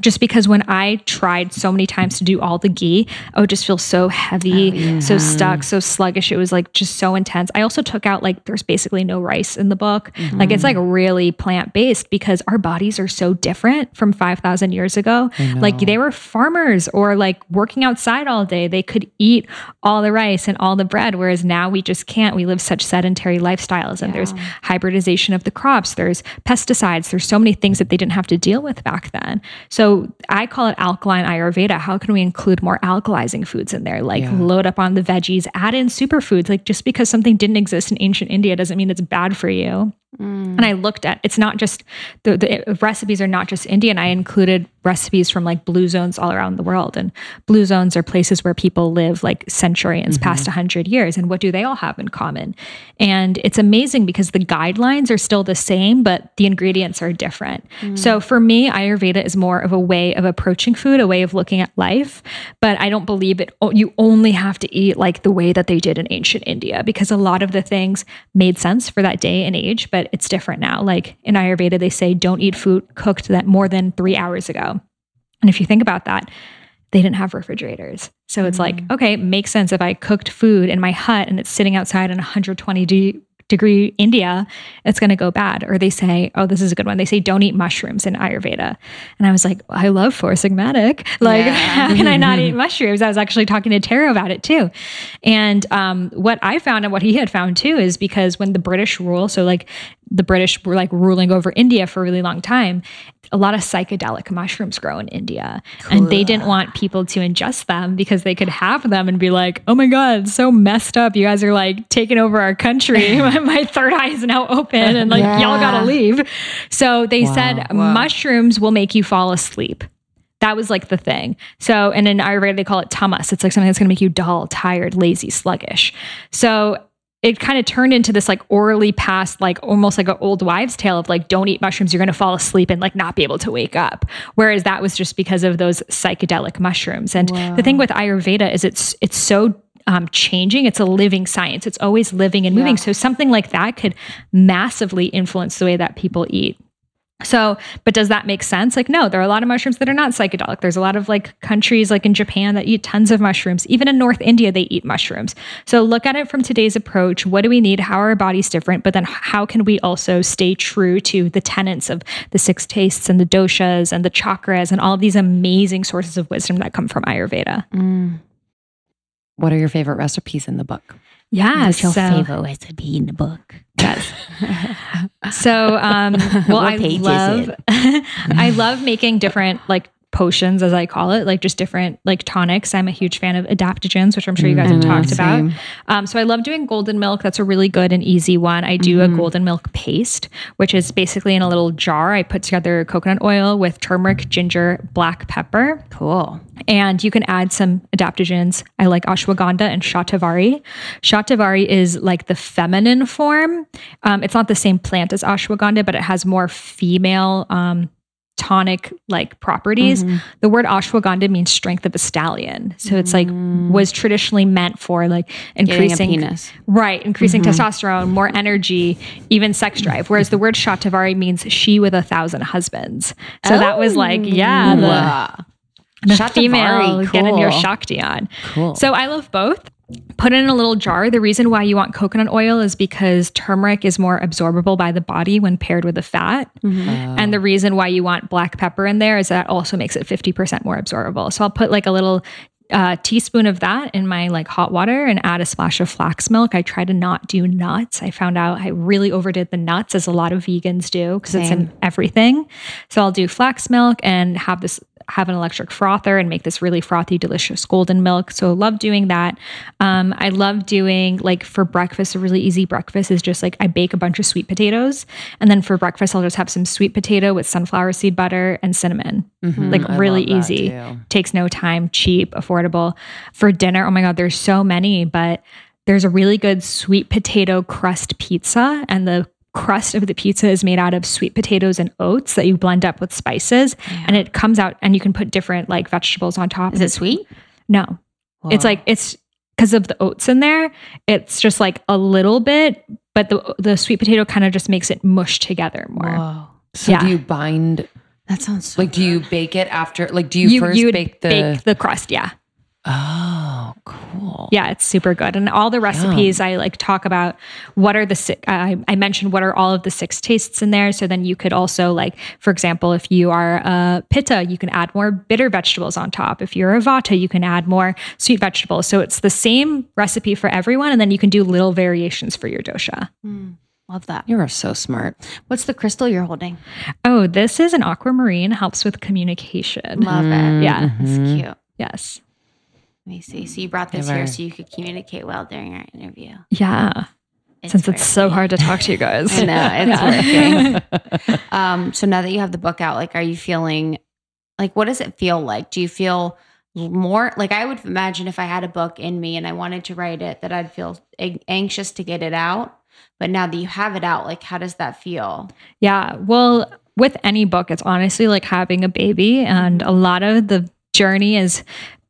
Just because when I tried so many times to do all the ghee, I would just feel so heavy, so stuck, so sluggish. It was like just so intense. I also took out like, there's basically no rice in the book. Like it's like really plant-based because our bodies are so different from 5,000 years ago. Like they were farmers or like working outside all day. They could eat all the rice and all the bread. Whereas now we just can't, we live such sedentary lifestyles and there's hybridization of the crops. There's pesticides. There's so many things that they didn't have to deal with back then. So I call it alkaline Ayurveda. How can we include more alkalizing foods in there? Like load up on the veggies, add in superfoods. Like just because something didn't exist in ancient India doesn't mean it's bad for you. And I looked at, it's not just, the recipes are not just Indian. I included recipes from like blue zones all around the world. And blue zones are places where people live like centuries past 100 years. And what do they all have in common? And it's amazing because the guidelines are still the same, but the ingredients are different. So for me, Ayurveda is more of a way of approaching food, a way of looking at life. But I don't believe it. You only have to eat like the way that they did in ancient India, because a lot of the things made sense for that day and age, but it's different now. Like in Ayurveda, they say don't eat food cooked that more than 3 hours ago. And if you think about that, they didn't have refrigerators. So it's like, okay, makes sense. If I cooked food in my hut and it's sitting outside in 120 degree India, it's going to go bad. Or they say, oh, this is a good one. They say, don't eat mushrooms in Ayurveda. And I was like, well, I love Four Sigmatic. Like, how can I not eat mushrooms? I was actually talking to Tara about it too. And what I found and what he had found too is because when the British rule, so like the British were like ruling over India for a really long time, a lot of psychedelic mushrooms grow in India. Cool. And they didn't want people to ingest them because they could have them and be like, oh my God, it's so messed up. You guys are like taking over our country. My third eye is now open and like, y'all gotta leave. So they said mushrooms will make you fall asleep. That was like the thing. So, and in Ayurveda, they call it tamas. It's like something that's gonna make you dull, tired, lazy, sluggish. So it kind of turned into this like orally passed, like almost like an old wives' tale of like, don't eat mushrooms, you're going to fall asleep and like not be able to wake up. Whereas that was just because of those psychedelic mushrooms. And the thing with Ayurveda is it's so changing. It's a living science. It's always living and moving. So something like that could massively influence the way that people eat. So, but does that make sense? Like, no, there are a lot of mushrooms that are not psychedelic. There's a lot of like countries like in Japan that eat tons of mushrooms. Even in North India, they eat mushrooms. So look at it from today's approach. What do we need? How are our bodies different? But then how can we also stay true to the tenets of the six tastes and the doshas and the chakras and all these amazing sources of wisdom that come from Ayurveda? Mm. What are your favorite recipes in the book? Yeah. What's your favorite recipe in the book? Yes. So, well, I love making different like potions, as I call it, like just different like tonics. I'm a huge fan of adaptogens, which I'm sure you guys have talked about. So I love doing golden milk. That's a really good and easy one. I do a golden milk paste, which is basically in a little jar. I put together coconut oil with turmeric, ginger, black pepper. Cool. And you can add some adaptogens. I like ashwagandha and shatavari. Shatavari is like the feminine form. It's not the same plant as ashwagandha, but it has more female tonic like properties. Mm-hmm. The word ashwagandha means strength of a stallion. So it's like was traditionally meant for like increasing testosterone, more energy, even sex drive. Whereas the word shatavari means she with 1,000 husbands. So that was like, the Shatavari, female getting your Shakti on. Cool. So I love both. Put it in a little jar. The reason why you want coconut oil is because turmeric is more absorbable by the body when paired with a fat. Mm-hmm. And the reason why you want black pepper in there is that also makes it 50% more absorbable. So I'll put like a little teaspoon of that in my like hot water and add a splash of flax milk. I try to not do nuts. I found out I really overdid the nuts, as a lot of vegans do, because it's in everything. So I'll do flax milk and have an electric frother and make this really frothy, delicious golden milk. So love doing that. I love doing like for breakfast, a really easy breakfast is just like I bake a bunch of sweet potatoes. And then for breakfast, I'll just have some sweet potato with sunflower seed butter and cinnamon. Mm-hmm. Like really easy. Takes no time, cheap, affordable. For dinner, oh my God, there's so many, but there's a really good sweet potato crust pizza. And the crust of the pizza is made out of sweet potatoes and oats that you blend up with spices, and it comes out, and you can put different like vegetables on top. Is it sweet? No. Whoa. It's like, it's because of the oats in there. It's just like a little bit, but the sweet potato kind of just makes it mush together more. Whoa. So do you bind? That sounds so like good. Do you bake it after? Like do you first bake the crust? Yeah. Oh, cool. Yeah, it's super good. And all the recipes I like talk about what are the, I mentioned what are all of the six tastes in there. So then you could also like, for example, if you are a pitta, you can add more bitter vegetables on top. If you're a vata, you can add more sweet vegetables. So it's the same recipe for everyone. And then you can do little variations for your dosha. Mm. Love that. You are so smart. What's the crystal you're holding? Oh, this is an aquamarine, helps with communication. Love it. Yeah. It's cute. Yes. Let me see. So you brought this here so you could communicate well during our interview. Yeah. Since it's so hard to talk to you guys. I know. It's working. So now that you have the book out, like, are you feeling, like, what does it feel like? Do you feel more, like, I would imagine if I had a book in me and I wanted to write it, that I'd feel anxious to get it out. But now that you have it out, like, how does that feel? Yeah. Well, with any book, it's honestly like having a baby, and a lot of the journey is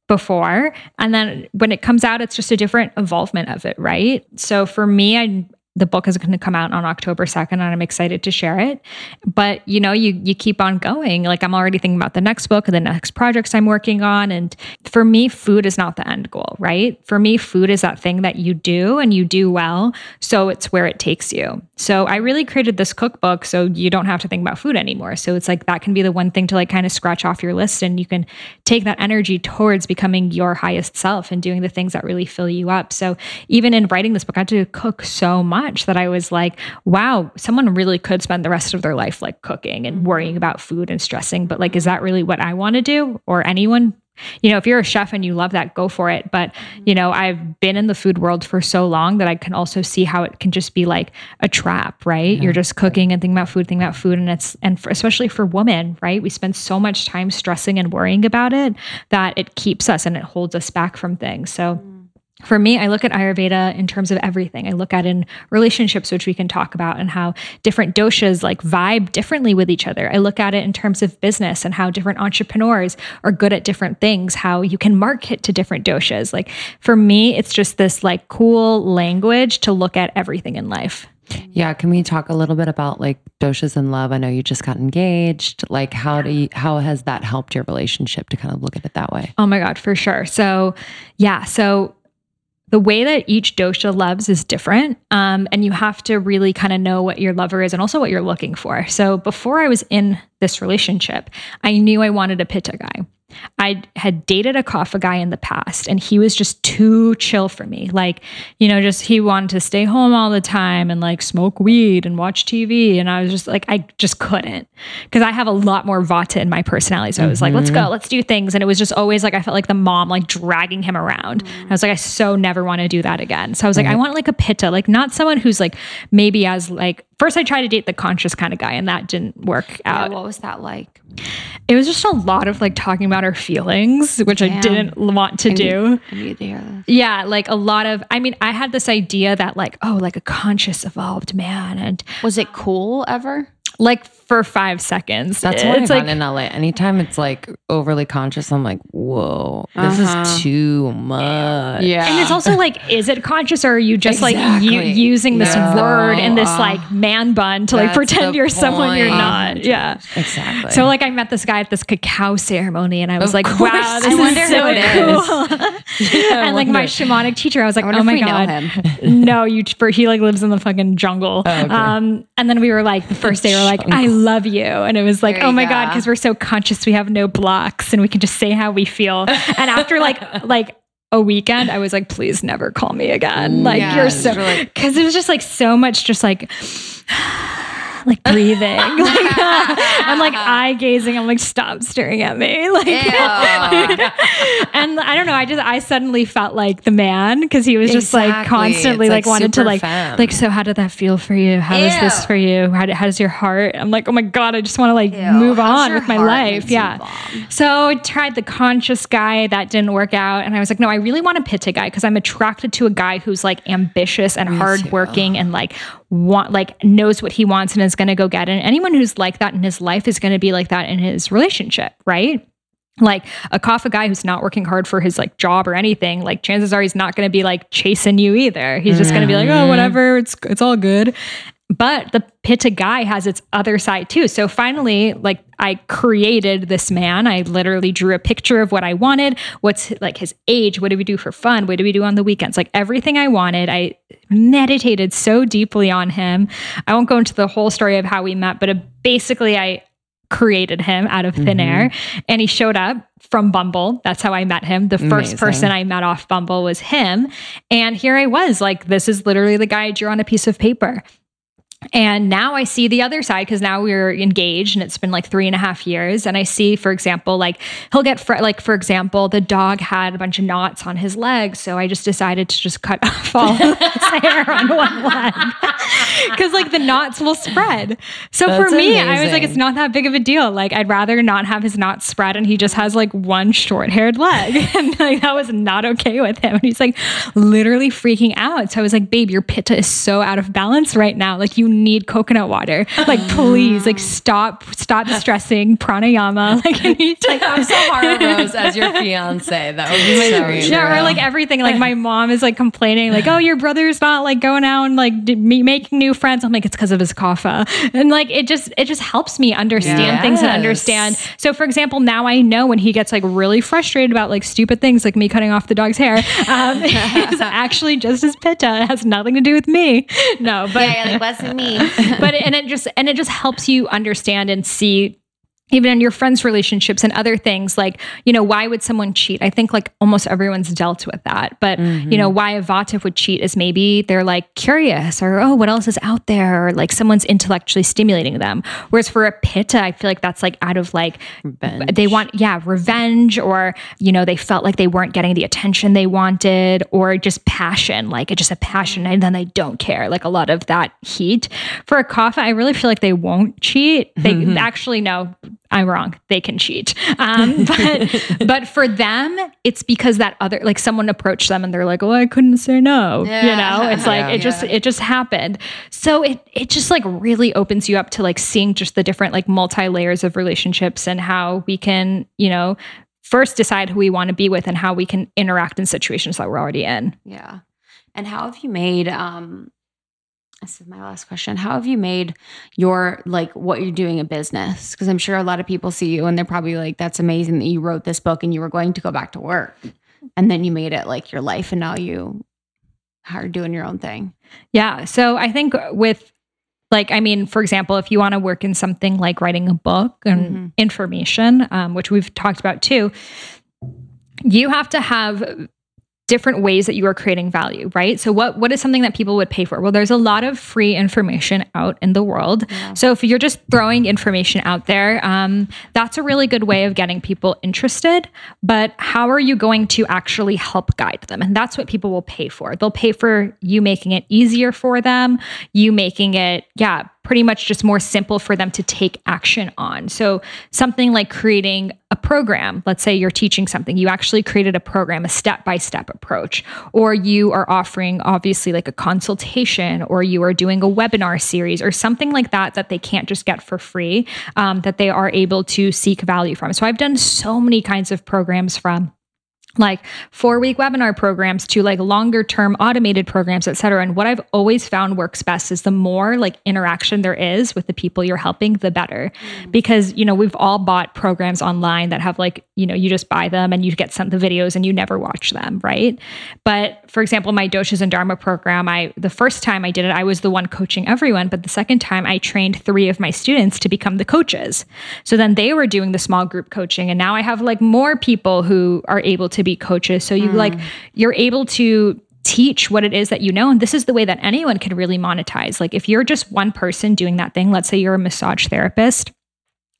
before. And then when it comes out, it's just a different evolvement of it, right? So for me, the book is going to come out on October 2nd, and I'm excited to share it. But you know, you keep on going. Like I'm already thinking about the next book and the next projects I'm working on. And for me, food is not the end goal, right? For me, food is that thing that you do and you do well. So it's where it takes you. So I really created this cookbook so you don't have to think about food anymore. So it's like, that can be the one thing to like kind of scratch off your list, and you can take that energy towards becoming your highest self and doing the things that really fill you up. So even in writing this book, I had to cook so much that I was like, wow, someone really could spend the rest of their life like cooking and worrying about food and stressing. But like, is that really what I want to do? Or anyone? You know, if you're a chef and you love that, go for it. But, you know, I've been in the food world for so long that I can also see how it can just be like a trap, right? Yeah. You're just cooking and thinking about food. And it's, and for, especially for women, right? We spend so much time stressing and worrying about it that it keeps us and it holds us back from things. So for me, I look at Ayurveda in terms of everything. I look at in relationships, which we can talk about, and how different doshas like vibe differently with each other. I look at it in terms of business and how different entrepreneurs are good at different things, how you can market to different doshas. Like for me, it's just this like cool language to look at everything in life. Yeah. Can we talk a little bit about like doshas and love? I know you just got engaged. Like how has that helped your relationship to kind of look at it that way? Oh my God, for sure. So yeah. So the way that each dosha loves is different. And you have to really kind of know what your lover is and also what you're looking for. So before I was in this relationship, I knew I wanted a Pitta guy. I had dated a Kapha guy in the past and he was just too chill for me. Like, you know, just, he wanted to stay home all the time and like smoke weed and watch TV. And I was just like, I just couldn't, because I have a lot more Vata in my personality. So I was like, let's go, let's do things. And it was just always like, I felt like the mom, like dragging him around. I was like, I so never want to do that again. So I was like, I want like a Pitta, like not someone who's like, maybe as like, first I tried to date the conscious kind of guy and that didn't work out. Yeah, what was that like? It was just a lot of like talking about our feelings, which I didn't want to do. I need to hear this. Yeah. Like a lot of, I mean, I had this idea that like, oh, like a conscious evolved man. And was it cool ever? Like for 5 seconds. That's what I found in LA. Anytime it's like overly conscious, I'm like, whoa, this is too much. Yeah. And it's also like, is it conscious or are you just like using this word and this like man bun to like pretend you're someone you're not? Yeah. Exactly. So like I met this guy at this cacao ceremony and I was like, wow, this is so cool. Yeah, and like my shamanic teacher, I was like, oh my God. No, he like lives in the fucking jungle. Oh, okay. And then we were like, the first day we were like, I love you. And it was like, oh my God, because we're so conscious. We have no blocks and we can just say how we feel. And after like a weekend, I was like, please never call me again. Like you're so, because it was just like so much, just like breathing, like, I'm like eye gazing. I'm like, stop staring at me. Like, and I don't know. I suddenly felt like the man, cause he was just like constantly like wanted to like, femme. Like, so how did that feel for you? How is this for you? How does your heart? I'm like, oh my God, I just want to like move on with my life. Yeah. So I tried the conscious guy, that didn't work out. And I was like, no, I really want a Pitta guy. Cause I'm attracted to a guy who's like ambitious and hardworking and like knows what he wants and is going to go get it. And anyone who's like that in his life is going to be like that in his relationship, right? Like a Kapha guy who's not working hard for his like job or anything, like chances are he's not going to be like chasing you either. He's just going to be like, oh, whatever, it's all good. But the Pitta guy has its other side too. So finally, like I created this man. I literally drew a picture of what I wanted. What's like his age? What do we do for fun? What do we do on the weekends? Like everything I wanted. I meditated so deeply on him. I won't go into the whole story of how we met, but basically I created him out of thin air, and he showed up from Bumble. That's how I met him. The first person I met off Bumble was him. And here I was like, this is literally the guy I drew on a piece of paper. And now I see the other side, because now we're engaged and it's been like 3.5 years. And I see, for example, like he'll get, for example, the dog had a bunch of knots on his legs. So I just decided to just cut off all his hair on one leg, because like the knots will spread. So that's for me, amazing. I was like, it's not that big of a deal. Like I'd rather not have his knots spread. And he just has like one short haired leg. And like, that was not okay with him. And he's like literally freaking out. So I was like, babe, your Pitta is so out of balance right now. Like you need coconut water. Like, please, like stop stressing pranayama. Like, I need to have Sahara Rose as your fiance. That would be so easy. Yeah, or like everything. Like my mom is like complaining, like, oh, your brother's not like going out and like making new friends. I'm like, it's because of his kapha. And like, it just helps me understand things and understand. So for example, now I know when he gets like really frustrated about like stupid things, like me cutting off the dog's hair, it's actually just his Pitta. It has nothing to do with me. No, but yeah, like, listen. But it just helps you understand and see, even in your friends' relationships and other things, like, you know, why would someone cheat? I think like almost everyone's dealt with that, but you know, why a Vata would cheat is maybe they're like curious, or, oh, what else is out there? Or like someone's intellectually stimulating them. Whereas for a Pitta, I feel like that's like out of like, revenge. They want, revenge, or, you know, they felt like they weren't getting the attention they wanted, or just passion, like it's just a passion. And then they don't care. Like a lot of that heat. For a Kapha, I really feel like they won't cheat. They actually know. I'm wrong. They can cheat. But for them, it's because that other, like someone approached them and they're like, oh, I couldn't say no. Yeah. You know, it's like, it just happened. So it just like really opens you up to like seeing just the different like multi-layers of relationships, and how we can, you know, first decide who we want to be with and how we can interact in situations that we're already in. Yeah. And how have you made, This is my last question. How have you made your, like, what you're doing a business? Because I'm sure a lot of people see you and they're probably like, that's amazing that you wrote this book and you were going to go back to work. And then you made it like your life and now you are doing your own thing. Yeah. So I think with, like, I mean, for example, if you want to work in something like writing a book and information, which we've talked about too, you have to have different ways that you are creating value, right? So what is something that people would pay for? Well, there's a lot of free information out in the world. Yeah. So if you're just throwing information out there, that's a really good way of getting people interested, but how are you going to actually help guide them? And that's what people will pay for. They'll pay for you making it easier for them, you making it, pretty much just more simple for them to take action on. So something like creating a program, let's say you're teaching something, you actually created a program, a step-by-step approach, or you are offering obviously like a consultation, or you are doing a webinar series or something like that, that they can't just get for free, that they are able to seek value from. So I've done so many kinds of programs, from like 4-week webinar programs to like longer term automated programs, et cetera. And what I've always found works best is the more like interaction there is with the people you're helping, the better. Because, you know, we've all bought programs online that have like, you know, you just buy them and you get sent the videos and you never watch them, right? But for example, my Doshas and Dharma program, the first time I did it, I was the one coaching everyone. But the second time I trained 3 of my students to become the coaches. So then they were doing the small group coaching. And now I have like more people who are able to be coaches. So you're able to teach what it is that you know. And this is the way that anyone can really monetize. Like if you're just one person doing that thing, let's say you're a massage therapist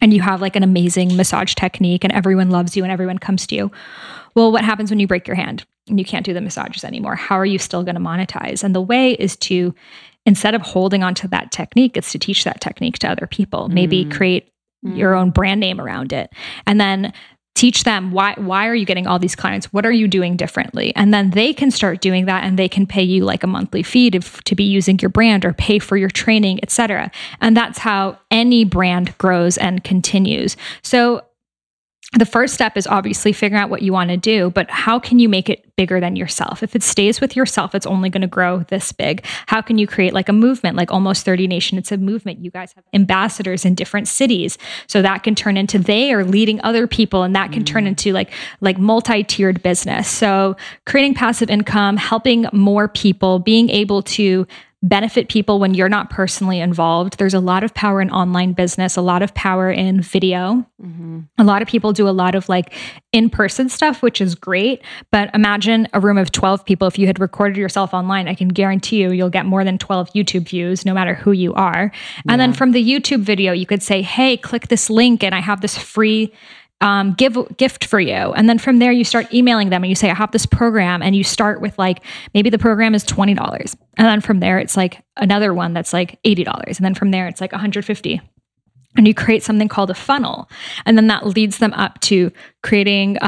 and you have like an amazing massage technique and everyone loves you and everyone comes to you. Well, what happens when you break your hand and you can't do the massages anymore? How are you still going to monetize? And the way is to, instead of holding onto that technique, it's to teach that technique to other people, maybe create your own brand name around it. And then teach them, why are you getting all these clients? What are you doing differently? And then they can start doing that and they can pay you like a monthly fee to be using your brand or pay for your training, et cetera. And that's how any brand grows and continues. So the first step is obviously figuring out what you want to do, but how can you make it bigger than yourself? If it stays with yourself, it's only going to grow this big. How can you create like a movement, like Almost 30 Nation? It's a movement. You guys have ambassadors in different cities. So that can turn into they are leading other people, and that can turn into like multi-tiered business. So creating passive income, helping more people, being able to benefit people when you're not personally involved. There's a lot of power in online business, a lot of power in video. A lot of people do a lot of like in-person stuff, which is great. But imagine a room of 12 people. If you had recorded yourself online, I can guarantee you'll get more than 12 YouTube views, no matter who you are. And then from the YouTube video, you could say, hey, click this link and I have this free gift for you. And then from there, you start emailing them and you say, I have this program. And you start with like, maybe the program is $20. And then from there, it's like another one that's like $80. And then from there, it's like $150. And you create something called a funnel. And then that leads them up to creating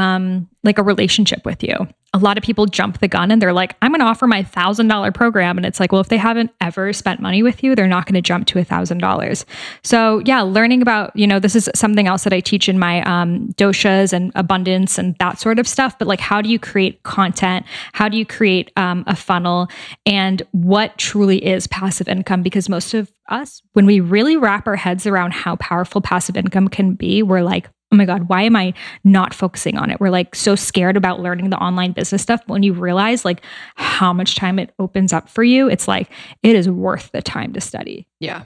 like a relationship with you. A lot of people jump the gun and they're like, I'm going to offer my $1,000 program. And it's like, well, if they haven't ever spent money with you, they're not going to jump to $1,000. So yeah, learning about, you know, this is something else that I teach in my doshas and abundance and that sort of stuff. But like, how do you create content? How do you create a funnel? And what truly is passive income? Because most of us, when we really wrap our heads around how powerful passive income can be, we're like, oh my God, why am I not focusing on it? We're like so scared about learning the online business stuff. When you realize like how much time it opens up for you, it's like, it is worth the time to study. Yeah.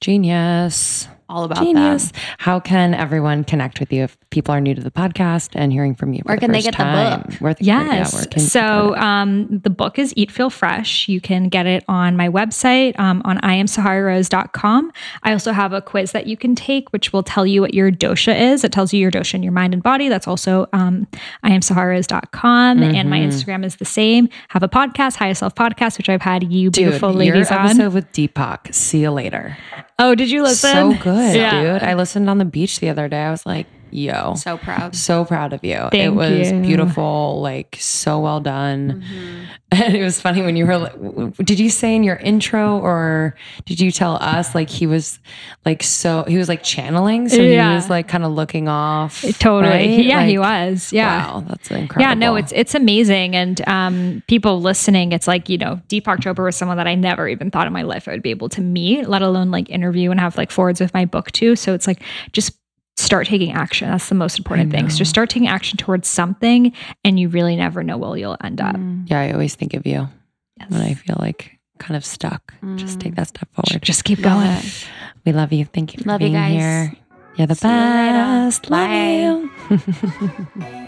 Genius. All about Genius. That. How can everyone connect with you if people are new to the podcast and hearing from you? Where can they get the book? The book is Eat Feel Fresh. You can get it on my website, on IamSaharaRose.com. I also have a quiz that you can take, which will tell you what your dosha is. It tells you your dosha in your mind and body. That's also IamSaharaRose.com. And my Instagram is the same. Have a podcast, Higher Self Podcast, which I've had you beautiful ladies on. Episode with Deepak. See you later. Oh, did you listen? So good, dude. I listened on the beach the other day. I was like, yo. So proud. So proud of you. Thank you. It was beautiful, like so well done. Mm-hmm. And it was funny when you were, did you say in your intro or did you tell us like he was like channeling? So yeah. He was like kind of looking off. Totally. Right? Yeah, like, he was. Yeah. Wow. That's incredible. Yeah, no, it's amazing. And people listening, it's like, you know, Deepak Chopra was someone that I never even thought in my life I would be able to meet, let alone like interview and have like forwards with my book too. So it's like, just start taking action. That's the most important thing. So just start taking action towards something and you really never know where you'll end up. Yeah. I always think of you when I feel like kind of stuck. Just take that step forward. Just keep going. We love you. Thank you for being here. You're the best. Love you.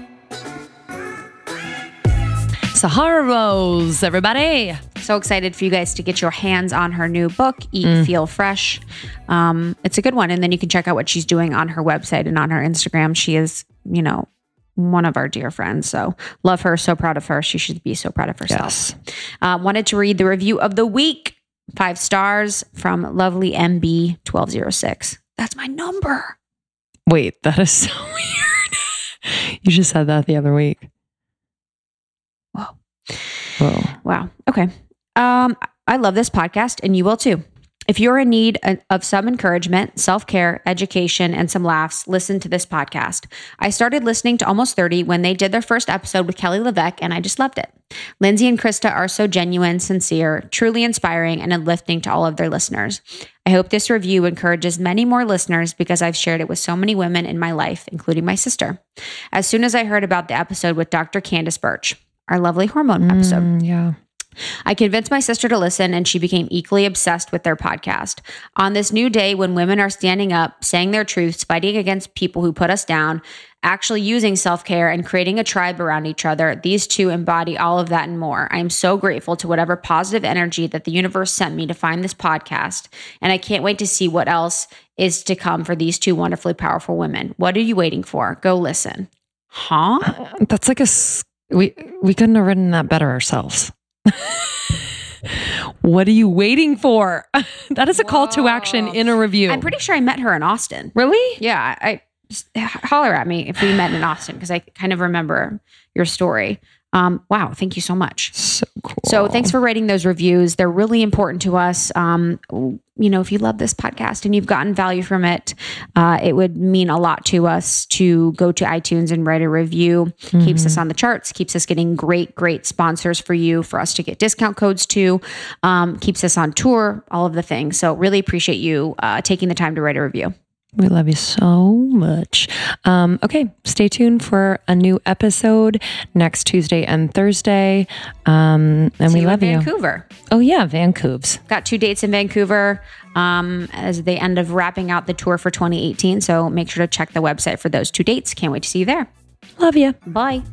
Sahara Rose, everybody. So excited for you guys to get your hands on her new book, Eat, Feel Fresh. It's a good one. And then you can check out what she's doing on her website and on her Instagram. She is, you know, one of our dear friends. So love her. So proud of her. She should be so proud of herself. Yes. Wanted to read the review of the week. 5 stars from lovely MB 1206. That's my number. Wait, that is so weird. You just said that the other week. Whoa. Wow. Okay. I love this podcast and you will too. If you're in need of some encouragement, self-care, education, and some laughs, listen to this podcast. I started listening to Almost 30 when they did their first episode with Kelly Leveque, and I just loved it. Lindsay and Krista are so genuine, sincere, truly inspiring, and uplifting to all of their listeners. I hope this review encourages many more listeners because I've shared it with so many women in my life, including my sister. As soon as I heard about the episode with Dr. Candace Birch, our lovely hormone episode. Yeah. I convinced my sister to listen and she became equally obsessed with their podcast. On this new day when women are standing up, saying their truths, fighting against people who put us down, actually using self-care and creating a tribe around each other, these two embody all of that and more. I am so grateful to whatever positive energy that the universe sent me to find this podcast. And I can't wait to see what else is to come for these two wonderfully powerful women. What are you waiting for? Go listen. Huh? That's like a... We couldn't have written that better ourselves. What are you waiting for? That is a call to action in a review. I'm pretty sure I met her in Austin. Really? Yeah. I just, holler at me if we met in Austin because I kind of remember your story. Wow. Thank you so much. So cool. So thanks for writing those reviews. They're really important to us. You know, if you love this podcast and you've gotten value from it, it would mean a lot to us to go to iTunes and write a review. Keeps us on the charts, keeps us getting great, great sponsors for you, for us to get discount codes to, keeps us on tour, all of the things. So really appreciate you taking the time to write a review. We love you so much. Okay. Stay tuned for a new episode next Tuesday and Thursday. And we love you. Vancouver. Oh yeah. Vancouver's got 2 dates in Vancouver, as they end up wrapping out the tour for 2018. So make sure to check the website for those 2 dates. Can't wait to see you there. Love you. Bye.